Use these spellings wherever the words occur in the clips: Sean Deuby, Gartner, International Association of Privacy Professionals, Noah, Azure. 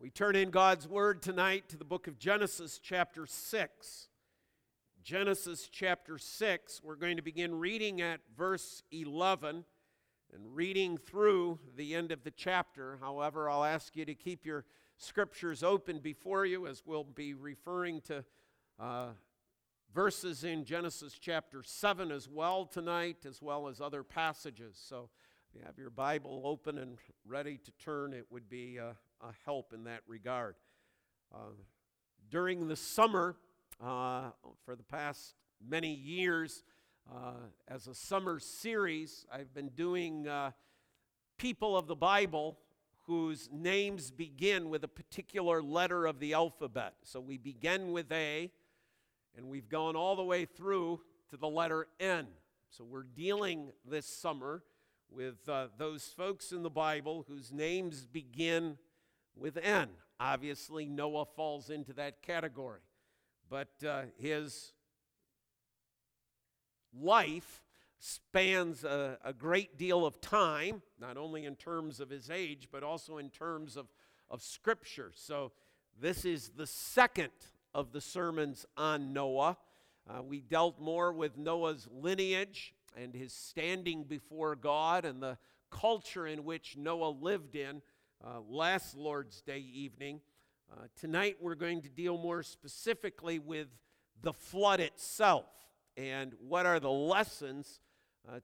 We turn in God's Word tonight to the book of Genesis chapter 6. Genesis chapter 6, we're going to begin reading at verse 11 and reading through the end of the chapter. However, I'll ask you to keep your scriptures open before you, as we'll be referring to verses in Genesis chapter 7 as well tonight, as well as other passages. So if you have your Bible open and ready to turn, it would be a help in that regard. During the summer, for the past many years, as a summer series, I've been doing people of the Bible whose names begin with a particular letter of the alphabet. So we begin with A, and we've gone all the way through to the letter N. So we're dealing this summer with those folks in the Bible whose names begin with N. Obviously, Noah falls into that category, but his life spans a great deal of time, not only in terms of his age, but also in terms of Scripture. So this is the second of the sermons on Noah. We dealt more with Noah's lineage and his standing before God and the culture in which Noah lived in last Lord's Day evening. Tonight we're going to deal more specifically with the flood itself and what are the lessons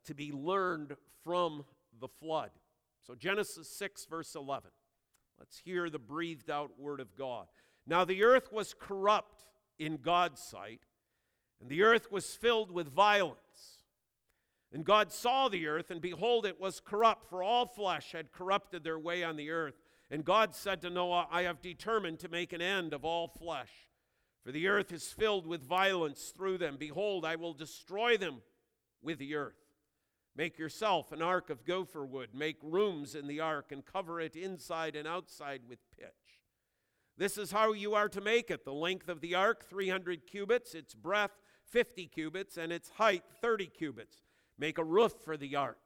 to be learned from the flood. So Genesis 6, verse 11. Let's hear the breathed out word of God. Now the earth was corrupt in God's sight, and the earth was filled with violence. And God saw the earth, and behold, it was corrupt, for all flesh had corrupted their way on the earth. And God said to Noah, I have determined to make an end of all flesh, for the earth is filled with violence through them. Behold, I will destroy them with the earth. Make yourself an ark of gopher wood. Make rooms in the ark and cover it inside and outside with pitch. This is how you are to make it. The length of the ark, 300 cubits, its breadth, 50 cubits, and its height, 30 cubits. Make a roof for the ark.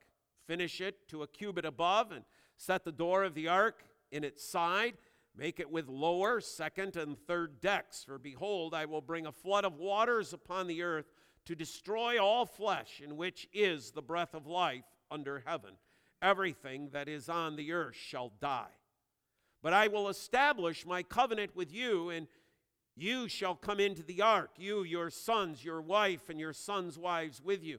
Finish it to a cubit above and set the door of the ark in its side. Make it with lower, second, and third decks. For behold, I will bring a flood of waters upon the earth to destroy all flesh, in which is the breath of life under heaven. Everything that is on the earth shall die. But I will establish my covenant with you, and you shall come into the ark, you, your sons, your wife, and your sons' wives with you.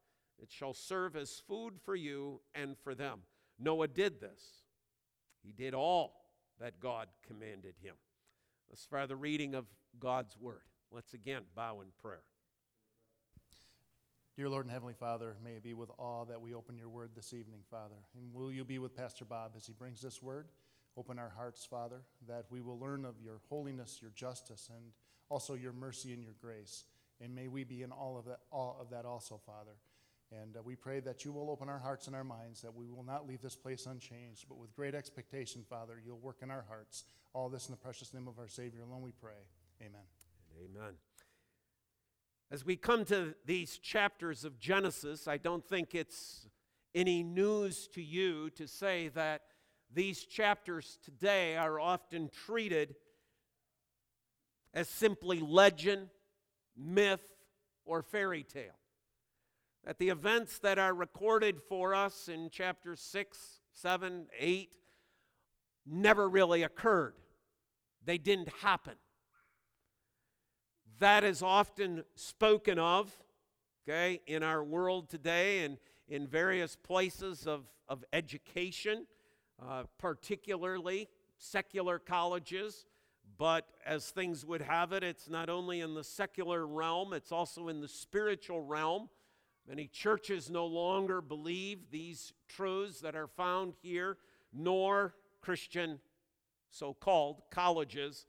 It shall serve as food for you and for them. Noah did this. He did all that God commanded him. As far as the reading of God's word, let's again bow in prayer. Dear Lord and Heavenly Father, may it be with awe that we open your word this evening, Father. And will you be with Pastor Bob as he brings this word? Open our hearts, Father, that we will learn of your holiness, your justice, and also your mercy and your grace. And may we be in all of that also, Father. And we pray that you will open our hearts and our minds, that we will not leave this place unchanged, but with great expectation, Father, you'll work in our hearts. All this in the precious name of our Savior alone we pray. Amen. Amen. As we come to these chapters of Genesis, I don't think it's any news to you to say that these chapters today are often treated as simply legend, myth, or fairy tale. That the events that are recorded for us in chapters 6, 7, 8 never really occurred. They didn't happen. That is often spoken of, okay, in our world today and in various places of education, particularly secular colleges. But as things would have it, it's not only in the secular realm, it's also in the spiritual realm. Many churches no longer believe these truths that are found here, nor Christian so-called colleges,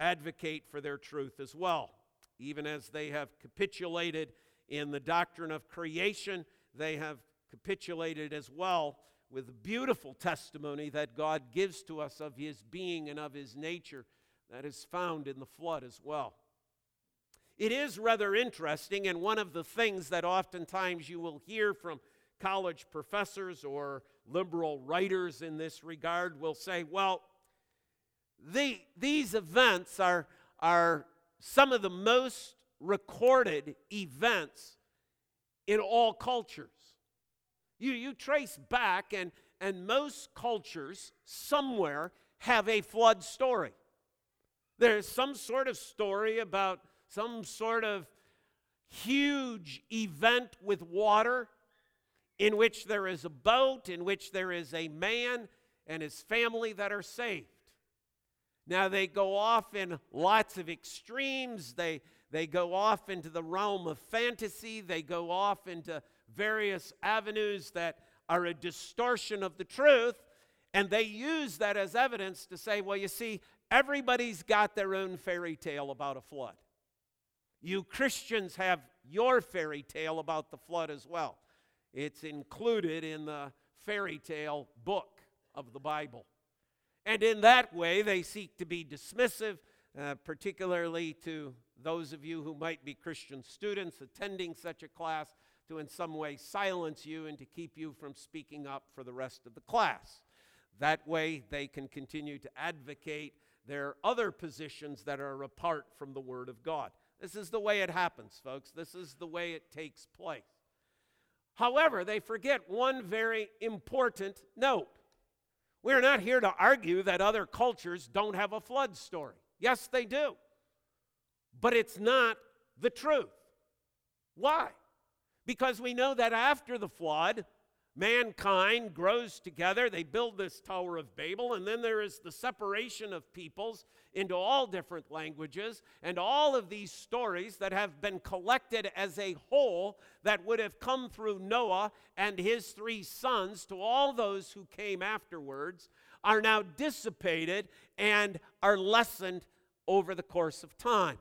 advocate for their truth as well. Even as they have capitulated in the doctrine of creation, they have capitulated as well with the beautiful testimony that God gives to us of His being and of His nature that is found in the flood as well. It is rather interesting, and one of the things that oftentimes you will hear from college professors or liberal writers in this regard will say, well, these events are some of the most recorded events in all cultures. You trace back, and most cultures somewhere have a flood story. There's some sort of story about some sort of huge event with water in which there is a boat, in which there is a man and his family that are saved. Now they go off in lots of extremes. They go off into the realm of fantasy. They go off into various avenues that are a distortion of the truth, and they use that as evidence to say, well, you see, everybody's got their own fairy tale about a flood. You Christians have your fairy tale about the flood as well. It's included in the fairy tale book of the Bible. And in that way, they seek to be dismissive, particularly to those of you who might be Christian students attending such a class, to in some way silence you and to keep you from speaking up for the rest of the class. That way, they can continue to advocate their other positions that are apart from the Word of God. This is the way it happens, folks. This is the way it takes place. However, they forget one very important note. We're not here to argue that other cultures don't have a flood story. Yes, they do. But it's not the truth. Why? Because we know that after the flood, mankind grows together. They build this Tower of Babel, and then there is the separation of peoples into all different languages, and all of these stories that have been collected as a whole that would have come through Noah and his 3 sons to all those who came afterwards are now dissipated and are lessened over the course of time,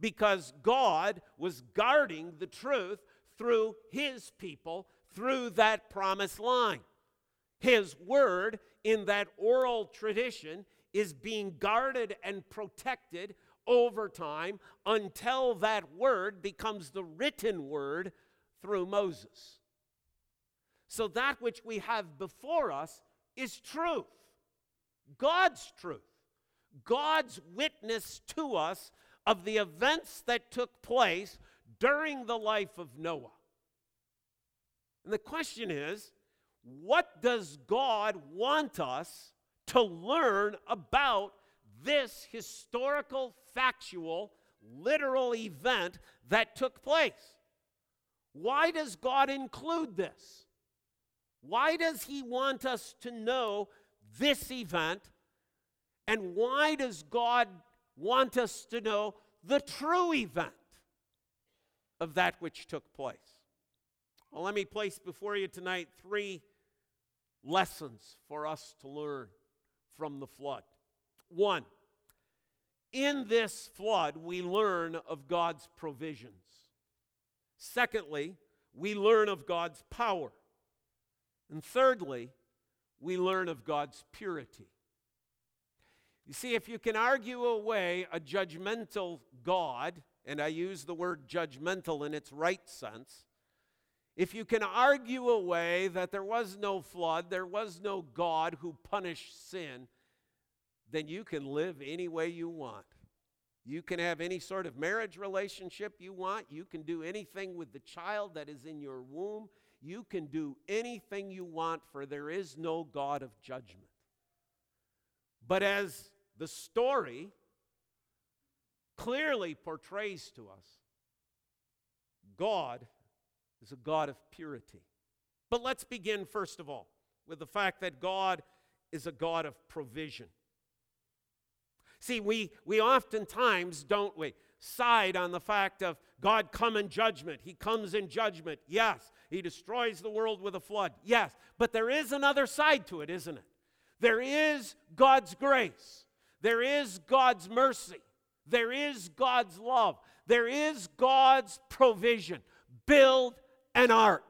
because God was guarding the truth through His people, through that promised line. His word in that oral tradition is being guarded and protected over time until that word becomes the written word through Moses. So that which we have before us is truth, God's truth, God's witness to us of the events that took place during the life of Noah. And the question is, what does God want us to learn about this historical, factual, literal event that took place? Why does God include this? Why does He want us to know this event? And why does God want us to know the true event of that which took place? Well, let me place before you tonight 3 lessons for us to learn from the flood. 1, in this flood, we learn of God's provisions. Secondly, we learn of God's power. And thirdly, we learn of God's purity. You see, if you can argue away a judgmental God, and I use the word judgmental in its right sense, if you can argue away that there was no flood, there was no God who punished sin, then you can live any way you want. You can have any sort of marriage relationship you want. You can do anything with the child that is in your womb. You can do anything you want, for there is no God of judgment. But as the story clearly portrays to us, God is a God of purity. But let's begin, first of all, with the fact that God is a God of provision. See, we oftentimes, don't we, side on the fact of God come in judgment. He comes in judgment, yes. He destroys the world with a flood, yes. But there is another side to it, isn't it? There is God's grace. There is God's mercy. There is God's love. There is God's provision. Build an ark.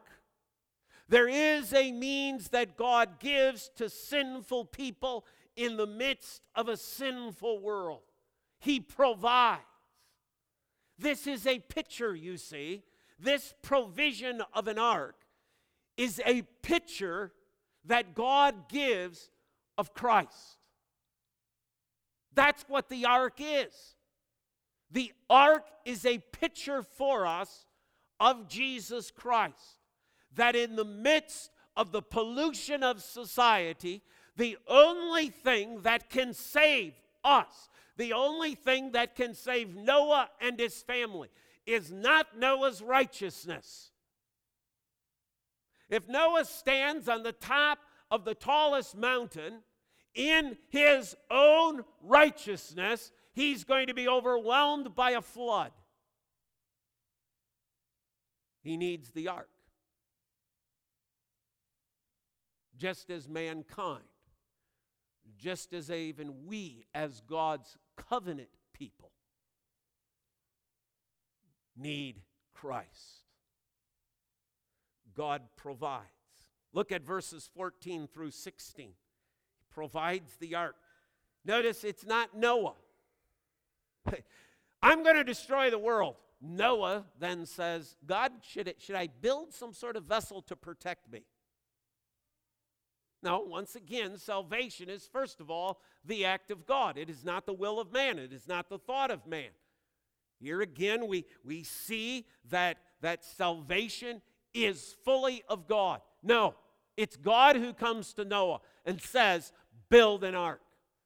There is a means that God gives to sinful people in the midst of a sinful world. He provides. This is a picture, you see. This provision of an ark is a picture that God gives of Christ. That's what the ark is. The ark is a picture for us of Jesus Christ, that in the midst of the pollution of society, the only thing that can save us, the only thing that can save Noah and his family, is not Noah's righteousness. If Noah stands on the top of the tallest mountain in his own righteousness, he's going to be overwhelmed by a flood. He needs the ark. Just as mankind, just as even we as God's covenant people need Christ. God provides. Look at verses 14 through 16. He provides the ark. Notice it's not Noah. I'm going to destroy the world. Noah then says, God, should I build some sort of vessel to protect me? No, once again, salvation is, first of all, the act of God. It is not the will of man. It is not the thought of man. Here again, we see that salvation is fully of God. No, it's God who comes to Noah and says, build an ark.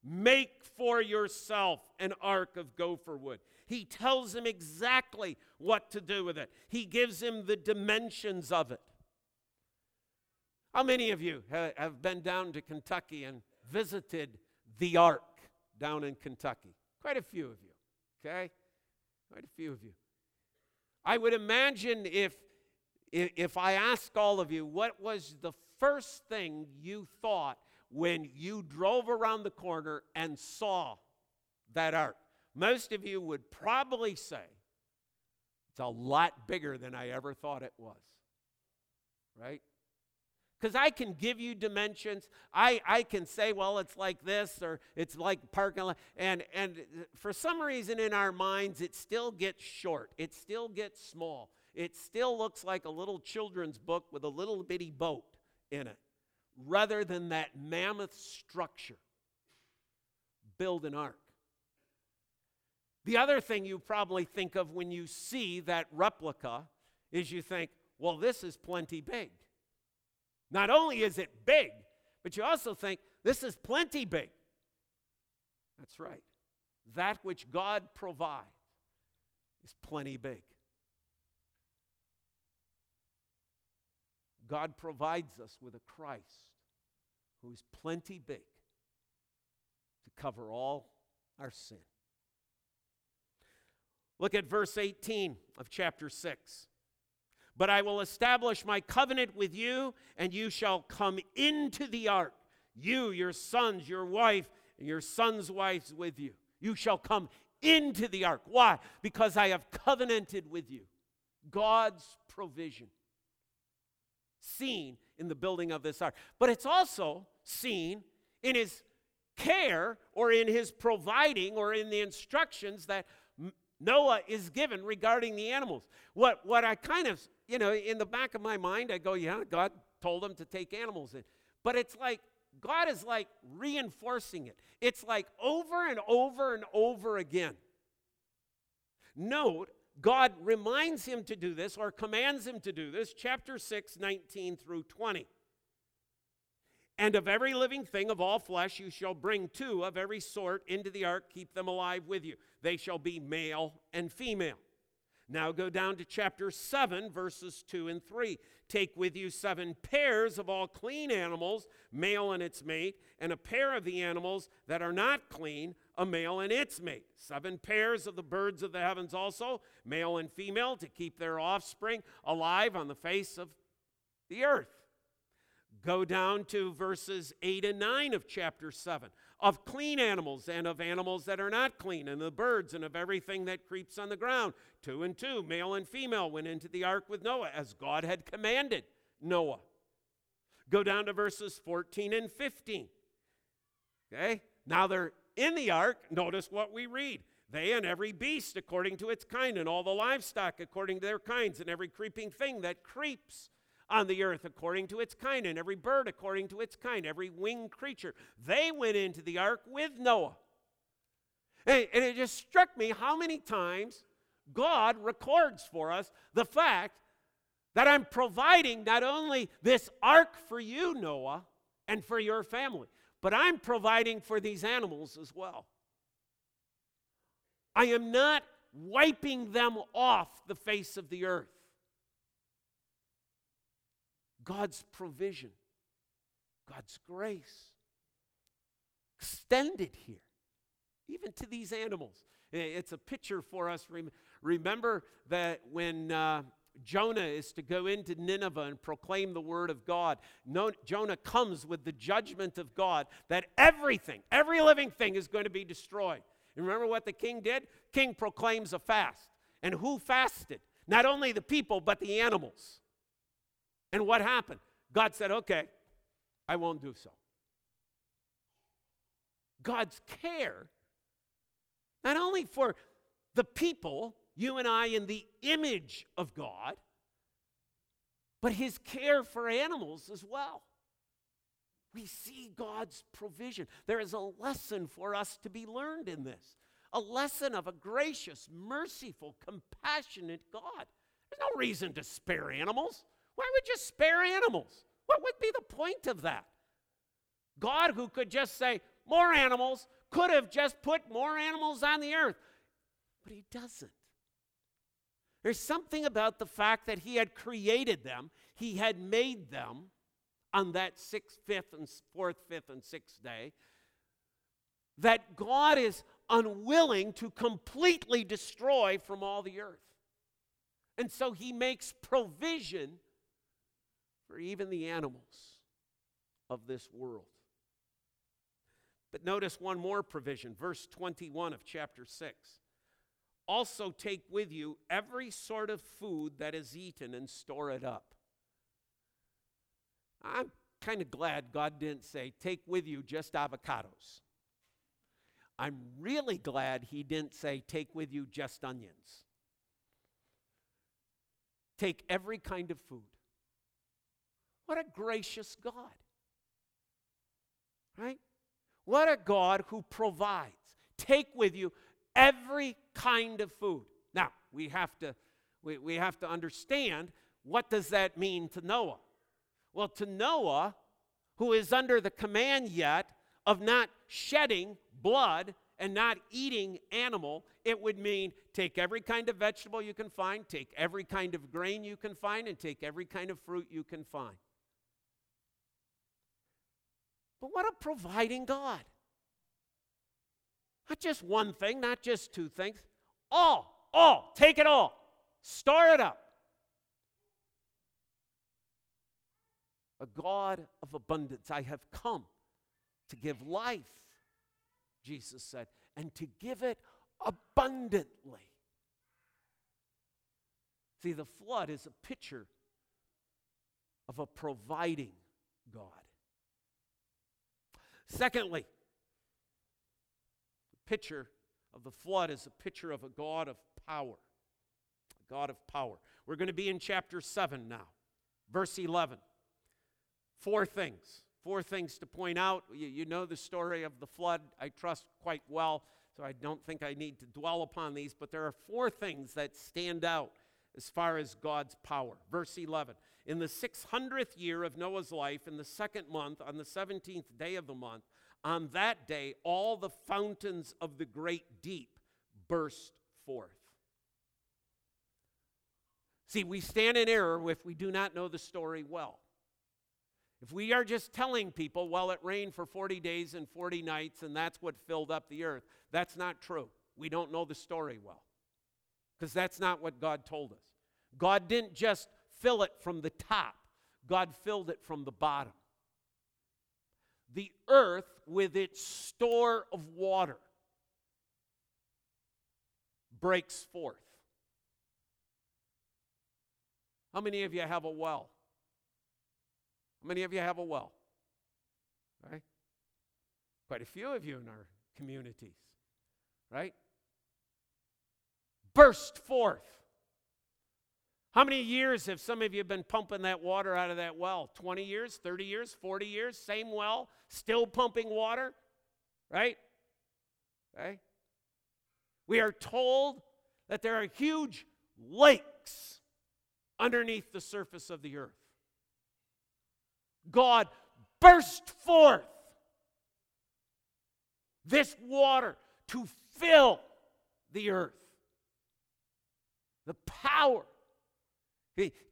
Make for yourself an ark of gopher wood. He tells him exactly what to do with it. He gives him the dimensions of it. How many of you have been down to Kentucky and visited the ark down in Kentucky? Quite a few of you, okay? Quite a few of you. I would imagine if I asked all of you, what was the first thing you thought when you drove around the corner and saw that ark? Most of you would probably say, it's a lot bigger than I ever thought it was, right? Because I can give you dimensions. I can say, well, it's like this, or it's like parking lot. And for some reason in our minds, it still gets short. It still gets small. It still looks like a little children's book with a little bitty boat in it, rather than that mammoth structure. Build an ark. The other thing you probably think of when you see that replica is you think, well, this is plenty big. Not only is it big, but you also think, this is plenty big. That's right. That which God provides is plenty big. God provides us with a Christ who is plenty big to cover all our sin. Look at verse 18 of chapter 6. But I will establish my covenant with you, and you shall come into the ark. You, your sons, your wife, and your sons' wives with you. You shall come into the ark. Why? Because I have covenanted with you. God's provision. Seen in the building of this ark. But it's also seen in his care, or in his providing, or in the instructions that Noah is given regarding the animals. What I kind of, in the back of my mind, I go, yeah, God told them to take animals in. But it's like, God is like reinforcing it. It's like over and over and over again. Note, God reminds him to do this, or commands him to do this, chapter 6, 19 through 20. And of every living thing of all flesh you shall bring two of every sort into the ark, keep them alive with you. They shall be male and female. Now go down to chapter 7, verses 2 and 3. Take with you 7 pairs of all clean animals, male and its mate, and a pair of the animals that are not clean, a male and its mate. 7 pairs of the birds of the heavens also, male and female, to keep their offspring alive on the face of the earth. Go down to verses 8 and 9 of chapter 7, of clean animals and of animals that are not clean, and the birds and of everything that creeps on the ground. 2 and 2, male and female went into the ark with Noah, as God had commanded Noah. Go down to verses 14 and 15. Okay? Now they're in the ark. Notice what we read. They and every beast according to its kind, and all the livestock according to their kinds, and every creeping thing that creeps on the earth according to its kind, and every bird according to its kind, every winged creature. They went into the ark with Noah. And it just struck me how many times God records for us the fact that I'm providing not only this ark for you, Noah, and for your family, but I'm providing for these animals as well. I am not wiping them off the face of the earth. God's provision, God's grace, extended here, even to these animals. It's a picture for us. Remember that when Jonah is to go into Nineveh and proclaim the word of God, Jonah comes with the judgment of God that everything, every living thing is going to be destroyed. And remember what the king did? King proclaims a fast. And who fasted? Not only the people, but the animals. And what happened? God said, okay, I won't do so. God's care, not only for the people, you and I in the image of God, but his care for animals as well. We see God's provision. There is a lesson for us to be learned in this, a lesson of a gracious, merciful, compassionate God. There's no reason to spare animals. Why would you spare animals? What would be the point of that? God, who could just say, more animals, could have just put more animals on the earth. But he doesn't. There's something about the fact that he had created them, he had made them on that fourth, fifth, and sixth day, that God is unwilling to completely destroy from all the earth. And so he makes provision for even the animals of this world. But notice one more provision, verse 21 of chapter 6. Also take with you every sort of food that is eaten and store it up. I'm kind of glad God didn't say, take with you just avocados. I'm really glad he didn't say, take with you just onions. Take every kind of food. What a gracious God, right? What a God who provides. Take with you every kind of food. Now, we have to understand, what does that mean to Noah? Well, to Noah, who is under the command yet of not shedding blood and not eating animal, it would mean take every kind of vegetable you can find, take every kind of grain you can find, and take every kind of fruit you can find. But what a providing God. Not just one thing, not just two things. All, take it all. Store it up. A God of abundance. I have come to give life, Jesus said, and to give it abundantly. See, the flood is a picture of a providing God. Secondly, the picture of the flood is a picture of a God of power. A God of power. We're going to be in chapter 7 now, verse 11. Four things to point out. You know the story of the flood, I trust, quite well, so I don't think I need to dwell upon these, but there are four things that stand out as far as God's power. Verse 11, in the 600th year of Noah's life, in the 2nd month, on the 17th day of the month, on that day, all the fountains of the great deep burst forth. See, we stand in error if we do not know the story well. If we are just telling people, well, it rained for 40 days and 40 nights, and that's what filled up the earth, that's not true. We don't know the story well, because that's not what God told us. God didn't just fill it from the top. God filled it from the bottom. the earth with its store of water breaks forth. How many of you have a well? How many of you have a well? Right? Quite a few of you in our communities, right? Burst forth. How many years have some of you been pumping that water out of that well? 20 years, 30 years, 40 years, same well, still pumping water, right? Okay. We are told that there are huge lakes underneath the surface of the earth. God burst forth this water to fill the earth. The power.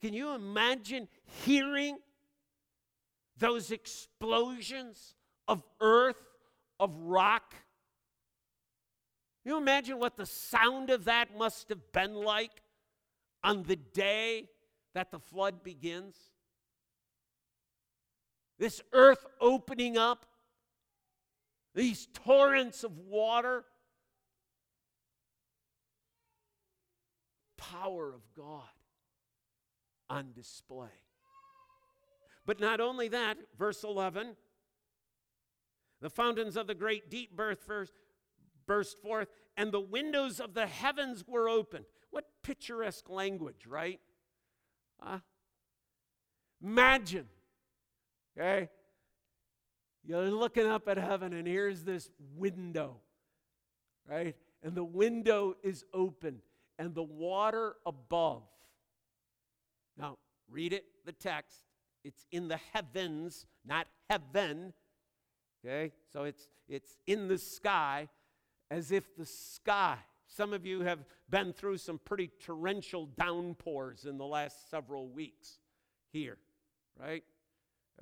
Can you imagine hearing those explosions of earth, of rock? Can you imagine what the sound of that must have been like on the day that the flood begins? This earth opening up, these torrents of water. Power of God on display. But not only that, verse 11, the fountains of the great deep burst forth, and the windows of the heavens were opened. What picturesque language, right? Imagine, okay, you're looking up at heaven, and here's this window, right? And the window is open, and the water above. Now, read it, the text. It's in the heavens, not heaven. Okay? So it's in the sky, as if the sky. Some of you have been through some pretty torrential downpours in the last several weeks here, right?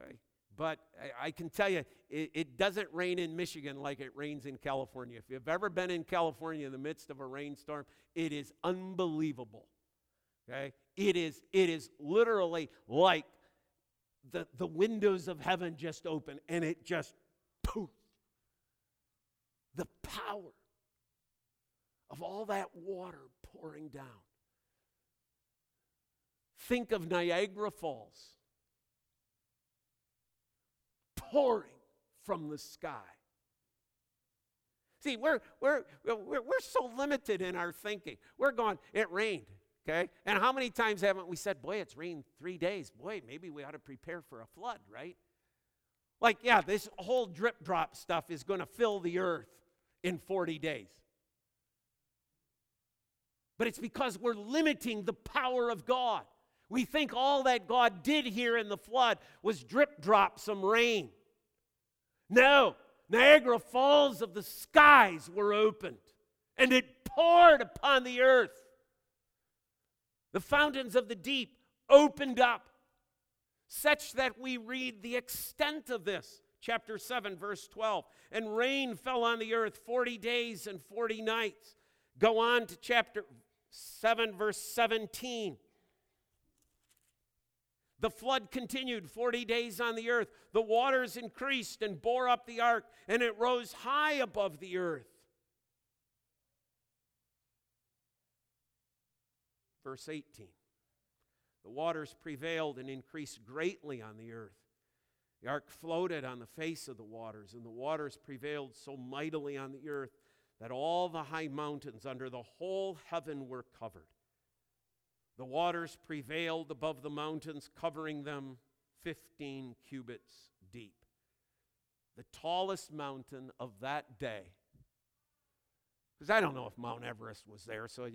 Okay. But I can tell you, it doesn't rain in Michigan like it rains in California. If you've ever been in California in the midst of a rainstorm, it is unbelievable. Okay? It is literally like the windows of heaven just open, and it just poof. The power of all that water pouring down. Think of Niagara Falls pouring from the sky. See, we're so limited in our thinking. We're going, it rained. Okay? And how many times haven't we said, boy, it's rained 3 days. Boy, maybe we ought to prepare for a flood, right? Like, yeah, this whole drip drop stuff is going to fill the earth in 40 days. But it's because we're limiting the power of God. We think all that God did here in the flood was drip drop some rain. No, Niagara Falls of the skies were opened, and it poured upon the earth. The fountains of the deep opened up, such that we read the extent of this. Chapter 7, verse 12. And rain fell on the earth 40 days and 40 nights. Go on to chapter 7, verse 17. The flood continued 40 days on the earth. The waters increased and bore up the ark, and it rose high above the earth. Verse 18, the waters prevailed and increased greatly on the earth. The ark floated on the face of the waters, and the waters prevailed so mightily on the earth that all the high mountains under the whole heaven were covered. The waters prevailed above the mountains, covering them 15 cubits deep. The tallest mountain of that day. Because I don't know if Mount Everest was there, so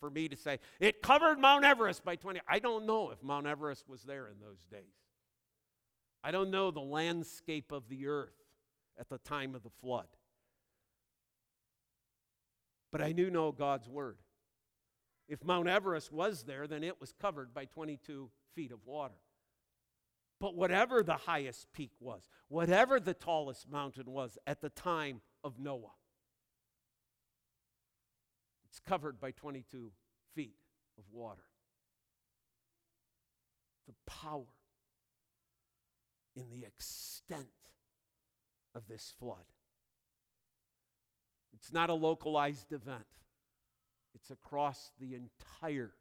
for me to say, it covered Mount Everest by 20, I don't know if Mount Everest was there in those days. I don't know the landscape of the earth at the time of the flood. But I do know God's word. If Mount Everest was there, then it was covered by 22 feet of water. But whatever the highest peak was, whatever the tallest mountain was at the time of Noah, it's covered by 22 feet of water. The power in the extent of this flood. It's not a localized event. It's across the entire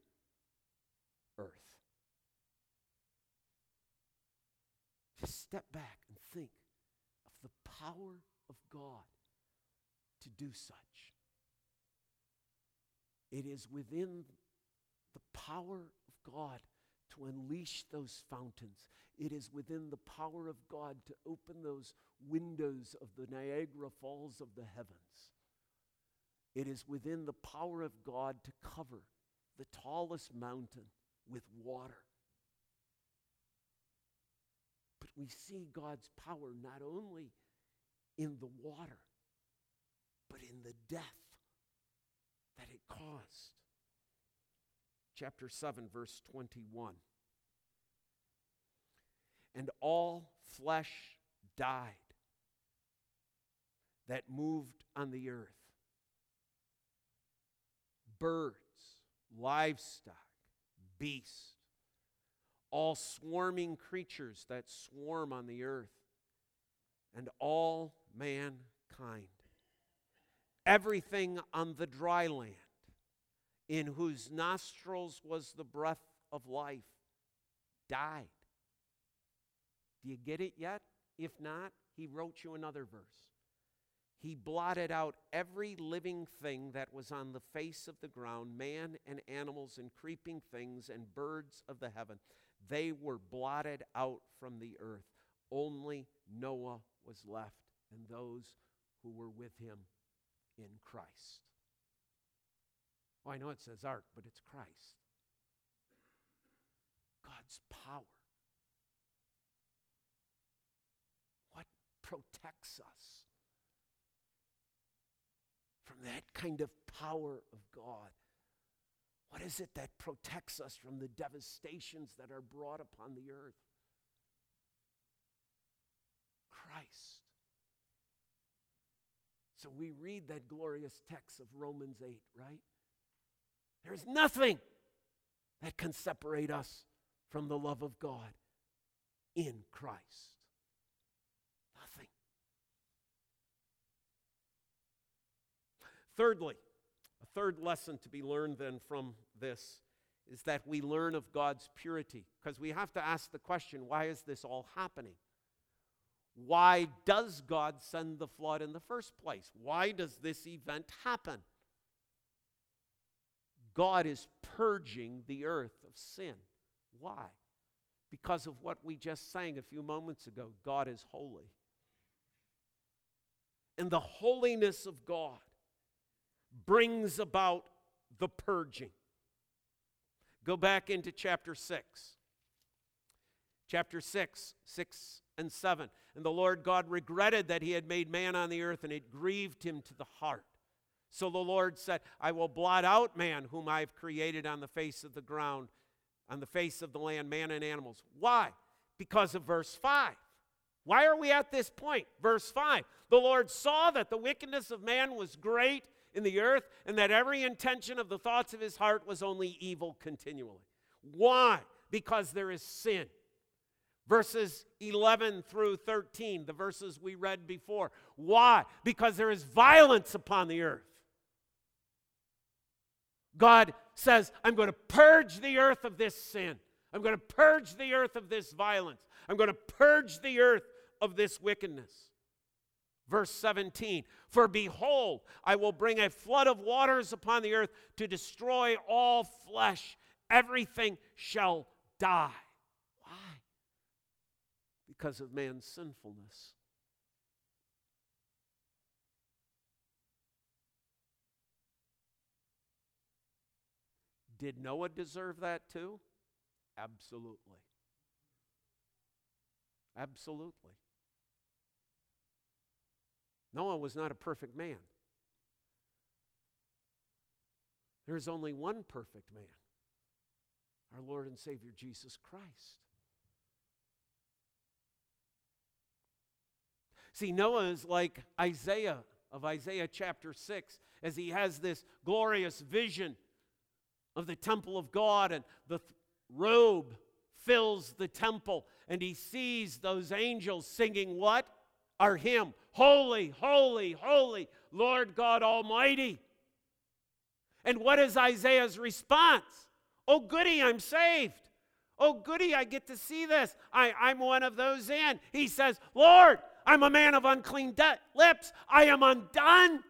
earth. Just step back and think of the power of God to do such. It is within the power of God to unleash those fountains. It is within the power of God to open those windows of the Niagara Falls of the heavens. It is within the power of God to cover the tallest mountain with water. But we see God's power not only in the water, but in the death that it caused. Chapter 7, verse 21. And all flesh died that moved on the earth. Birds, livestock, beasts, all swarming creatures that swarm on the earth, and all mankind. Everything on the dry land, in whose nostrils was the breath of life, died. Do you get it yet? If not, he wrote you another verse. He blotted out every living thing that was on the face of the ground, man and animals and creeping things and birds of the heaven. They were blotted out from the earth. Only Noah was left, and those who were with him in Christ. Oh, I know it says ark, but it's Christ. God's power. What protects us from that kind of power of God? What is it that protects us from the devastations that are brought upon the earth? Christ. So we read that glorious text of Romans 8, right? There is nothing that can separate us from the love of God in Christ. Nothing. Thirdly, a third lesson to be learned then from this is that we learn of God's purity, because we have to ask the question, why is this all happening? Why does God send the flood in the first place? Why does this event happen? God is purging the earth of sin. Why? Because of what we just sang a few moments ago. God is holy. And the holiness of God brings about the purging. Go back into chapter 6. Chapter 6 and 7. And the Lord God regretted that he had made man on the earth, and it grieved him to the heart. So the Lord said, I will blot out man whom I have created on the face of the ground, on the face of the land, man and animals. Why? Because of verse 5. Why are we at this point? Verse 5. The Lord saw that the wickedness of man was great in the earth, and that every intention of the thoughts of his heart was only evil continually. Why? Because there is sin. Verses 11 through 13, the verses we read before. Why? Because there is violence upon the earth. God says, I'm going to purge the earth of this sin. I'm going to purge the earth of this violence. I'm going to purge the earth of this wickedness. Verse 17, for behold, I will bring a flood of waters upon the earth to destroy all flesh. Everything shall die. Why? Because of man's sinfulness. Did Noah deserve that too? Absolutely. Absolutely. Noah was not a perfect man. There is only one perfect man, our Lord and Savior Jesus Christ. See, Noah is like Isaiah of Isaiah chapter 6, as he has this glorious vision of the temple of God, and the robe fills the temple, and he sees those angels singing what? our hymn, Holy, holy, holy, Lord God Almighty. And what is Isaiah's response? Oh, goody, I'm saved. Oh, goody, I get to see this. I'm one of those in. He says, Lord, I'm a man of unclean lips. I am undone.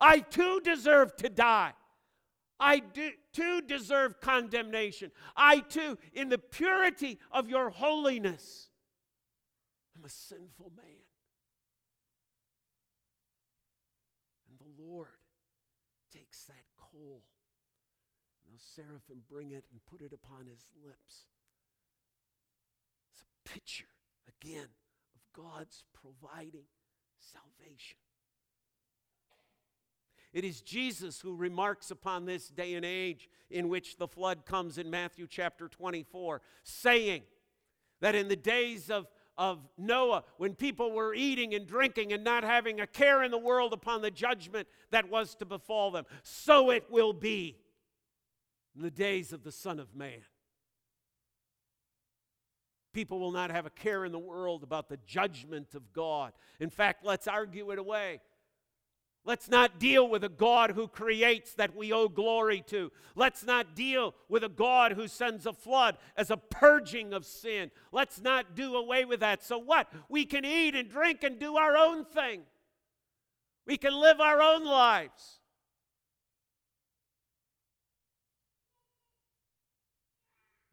I too deserve to die. I too deserve condemnation. I too, in the purity of your holiness, I'm a sinful man. And the Lord takes that coal, and those seraphim bring it and put it upon his lips. It's a picture, again, of God's providing salvation. It is Jesus who remarks upon this day and age in which the flood comes in Matthew chapter 24, saying that in the days of Noah, when people were eating and drinking and not having a care in the world upon the judgment that was to befall them, so it will be in the days of the Son of Man. People will not have a care in the world about the judgment of God. In fact, let's argue it away. Let's not deal with a God who creates that we owe glory to. Let's not deal with a God who sends a flood as a purging of sin. Let's not do away with that. So what? We can eat and drink and do our own thing. We can live our own lives.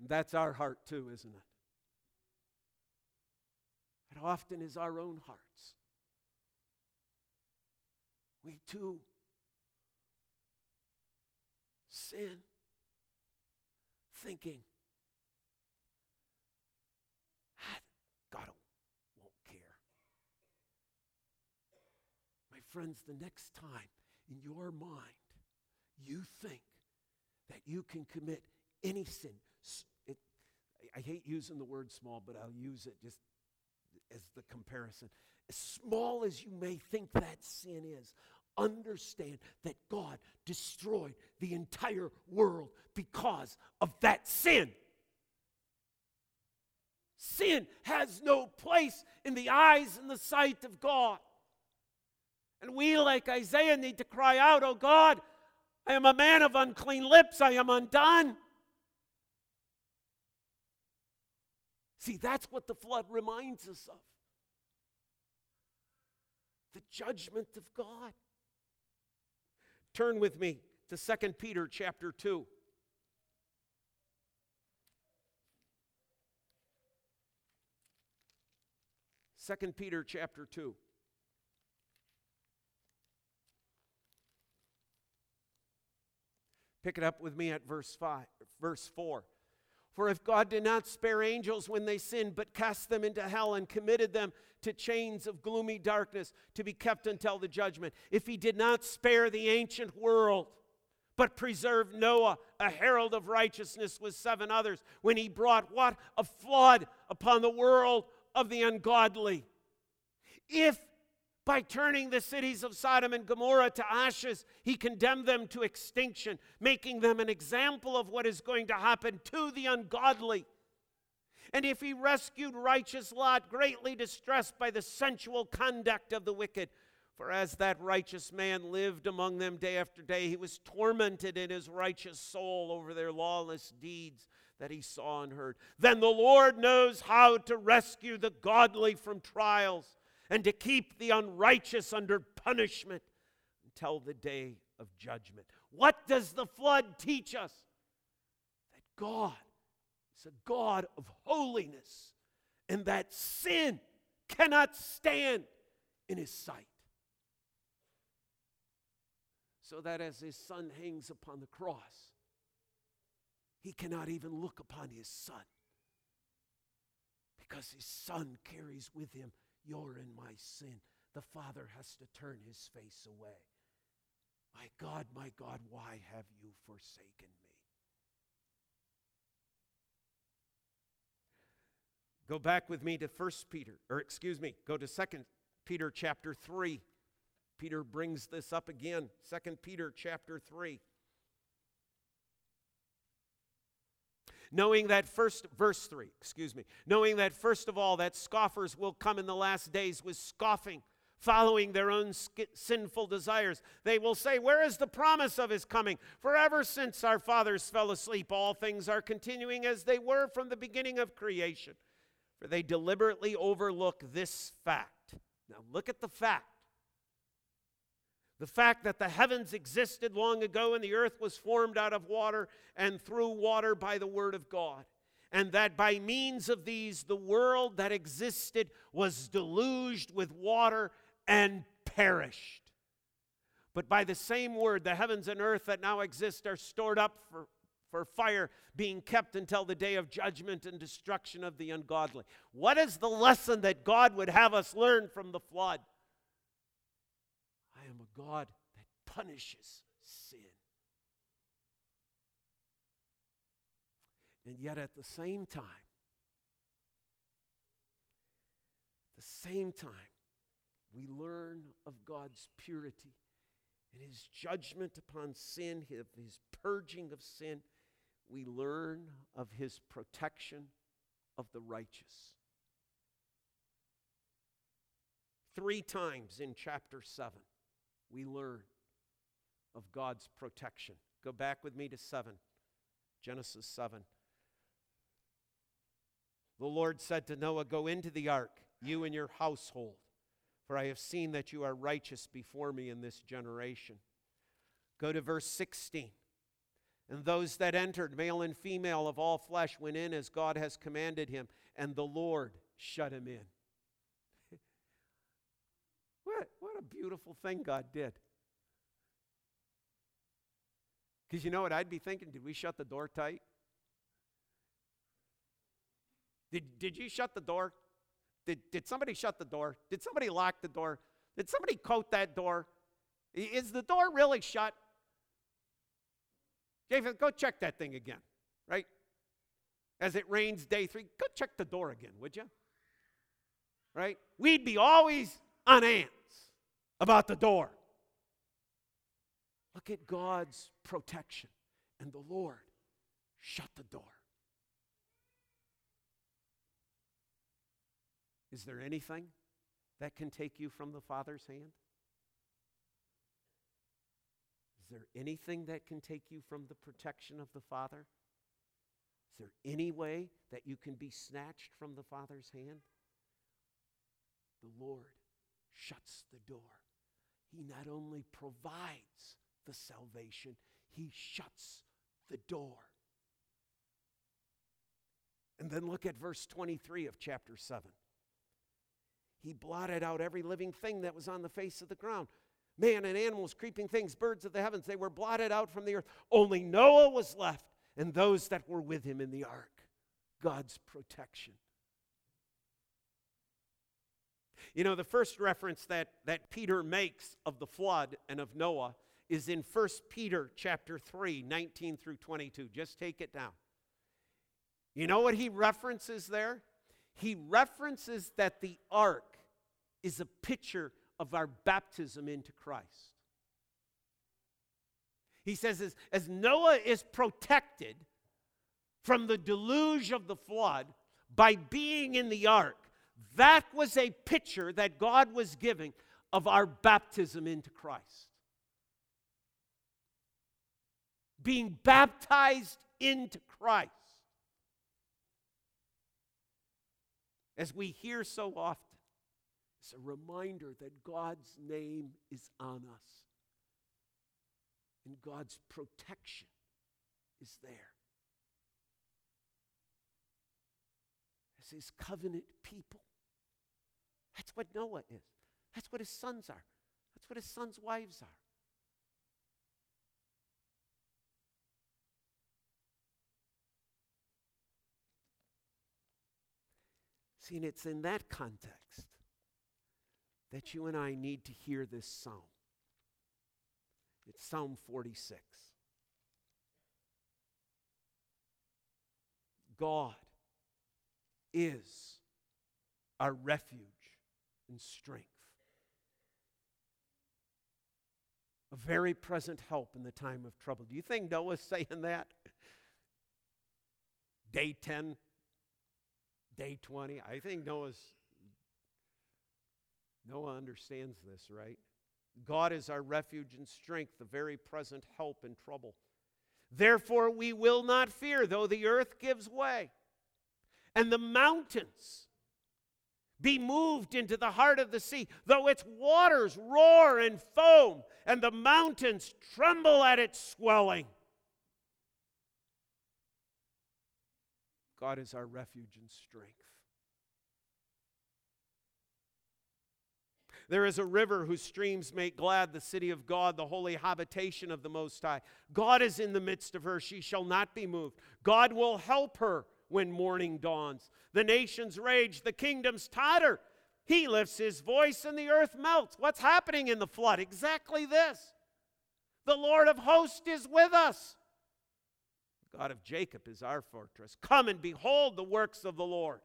And that's our heart too, isn't it? It often is our own hearts. We too sin, thinking, God won't care. My friends, the next time in your mind you think that you can commit any sin, I hate using the word small, but I'll use it just as the comparison. As small as you may think that sin is, understand that God destroyed the entire world because of that sin. Sin has no place in the eyes and the sight of God. And we, like Isaiah, need to cry out, oh God, I am a man of unclean lips, I am undone. See, that's what the flood reminds us of. The judgment of God. Turn with me to 2 Peter chapter 2. Pick it up with me at verse 4. For if God did not spare angels when they sinned, but cast them into hell and committed them to chains of gloomy darkness to be kept until the judgment. If he did not spare the ancient world, but preserved Noah, a herald of righteousness with 7 others, when he brought what? A flood upon the world of the ungodly. If by turning the cities of Sodom and Gomorrah to ashes, he condemned them to extinction, making them an example of what is going to happen to the ungodly. And if he rescued righteous Lot, greatly distressed by the sensual conduct of the wicked, for as that righteous man lived among them day after day, he was tormented in his righteous soul over their lawless deeds that he saw and heard. Then the Lord knows how to rescue the godly from trials, and to keep the unrighteous under punishment until the day of judgment. What does the flood teach us? That God is a God of holiness, and that sin cannot stand in his sight. So that as his son hangs upon the cross, he cannot even look upon his son, because his son carries with him you're in my sin. The Father has to turn his face away. My God, why have you forsaken me? Go back with me to 2 Peter chapter 3. Peter brings this up again. 2 Peter chapter 3. knowing that first of all, that scoffers will come in the last days with scoffing, following their own sinful desires. They will say, where is the promise of his coming? For ever since our fathers fell asleep, all things are continuing as they were from the beginning of creation. For they deliberately overlook this fact. Now look at the fact. The fact that the heavens existed long ago and the earth was formed out of water and through water by the word of God. And that by means of these, the world that existed was deluged with water and perished. But by the same word, the heavens and earth that now exist are stored up for fire, being kept until the day of judgment and destruction of the ungodly. What is the lesson that God would have us learn from the flood? I am a God that punishes sin. And yet at the same time, we learn of God's purity and his judgment upon sin, his purging of sin. We learn of his protection of the righteous. 3 times in chapter 7. We learn of God's protection. Go back with me to Genesis 7. The Lord said to Noah, go into the ark, you and your household, for I have seen that you are righteous before me in this generation. Go to verse 16. And those that entered, male and female of all flesh, went in as God has commanded him, and the Lord shut him in. What a beautiful thing God did. Because you know what I'd be thinking? Did we shut the door tight? Did you shut the door? Did somebody shut the door? Did somebody lock the door? Did somebody coat that door? Is the door really shut? Japheth, go check that thing again, right? As it rains day 3, go check the door again, would you? Right? We'd be always on ants about the door. Look at God's protection. And the Lord shut the door. Is there anything that can take you from the Father's hand? Is there anything that can take you from the protection of the Father? Is there any way that you can be snatched from the Father's hand? The Lord shuts the door. He not only provides the salvation, he shuts the door. And then look at verse 23 of chapter 7. He blotted out every living thing that was on the face of the ground. Man and animals, creeping things, birds of the heavens, they were blotted out from the earth. Only Noah was left and those that were with him in the ark. God's protection. You know, the first reference that Peter makes of the flood and of Noah is in 1 Peter chapter 3, 19 through 22. Just take it down. You know what he references there? He references that the ark is a picture of our baptism into Christ. He says, as Noah is protected from the deluge of the flood by being in the ark, that was a picture that God was giving of our baptism into Christ. Being baptized into Christ. As we hear so often, it's a reminder that God's name is on us. And God's protection is there. As his covenant people. That's what Noah is. That's what his sons are. That's what his sons' wives are. See, and it's in that context that you and I need to hear this psalm. It's Psalm 46. God is our refuge and strength, a very present help in the time of trouble. Do you think Noah's saying that? day 10, day 20. I think Noah understands this, right? God is our refuge and strength, the very present help in trouble. Therefore we will not fear, though the earth gives way, and the mountains be moved into the heart of the sea, though its waters roar and foam, and the mountains tremble at its swelling. God is our refuge and strength. There is a river whose streams make glad the city of God, the holy habitation of the Most High. God is in the midst of her. She shall not be moved. God will help her when morning dawns. The nations rage, the kingdoms totter. He lifts his voice and the earth melts. What's happening in the flood? Exactly this. The Lord of hosts is with us. The God of Jacob is our fortress. Come and behold the works of the Lord,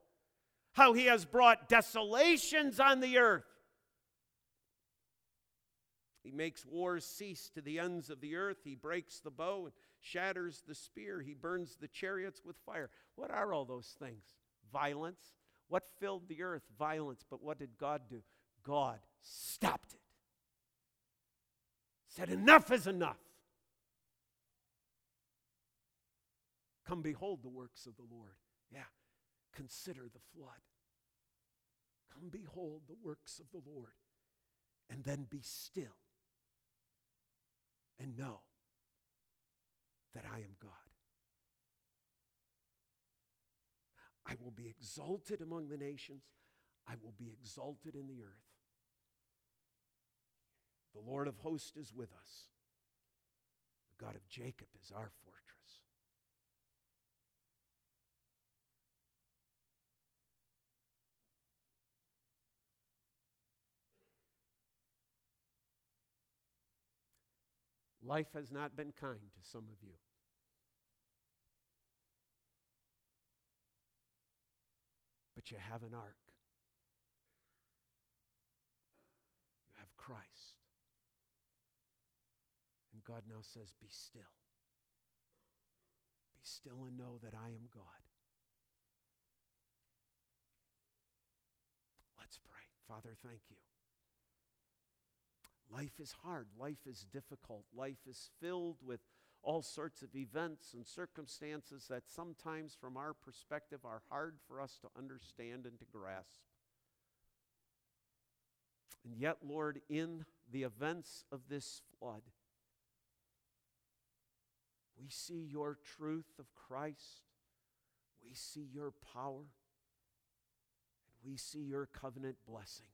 how he has brought desolations on the earth. He makes wars cease to the ends of the earth. He breaks the bow and shatters the spear. He burns the chariots with fire. What are all those things? Violence. What filled the earth? Violence. But what did God do? God stopped it. Said, enough is enough. Come behold the works of the Lord. Yeah. Consider the flood. Come behold the works of the Lord. And then be still. And know that I am God. I will be exalted among the nations. I will be exalted in the earth. The Lord of hosts is with us. The God of Jacob is our fortress. Life has not been kind to some of you. But you have an ark. You have Christ. And God now says, be still. Be still and know that I am God. Let's pray. Father, thank you. Life is hard. Life is difficult. Life is filled with all sorts of events and circumstances that sometimes, from our perspective, are hard for us to understand and to grasp. And yet, Lord, in the events of this flood, we see your truth of Christ. We see your power. And we see your covenant blessing.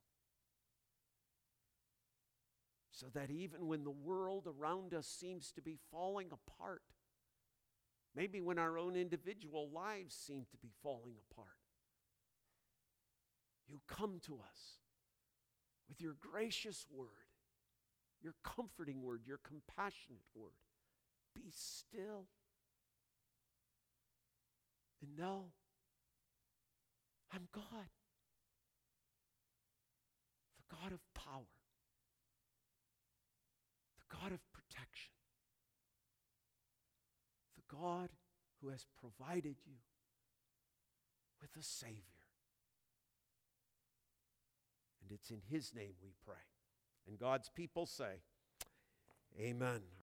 So that even when the world around us seems to be falling apart, maybe when our own individual lives seem to be falling apart, you come to us with your gracious word, your comforting word, your compassionate word. Be still and know I'm God, the God of power. God of protection, the God who has provided you with a Savior. And it's in His name we pray. And God's people say, amen.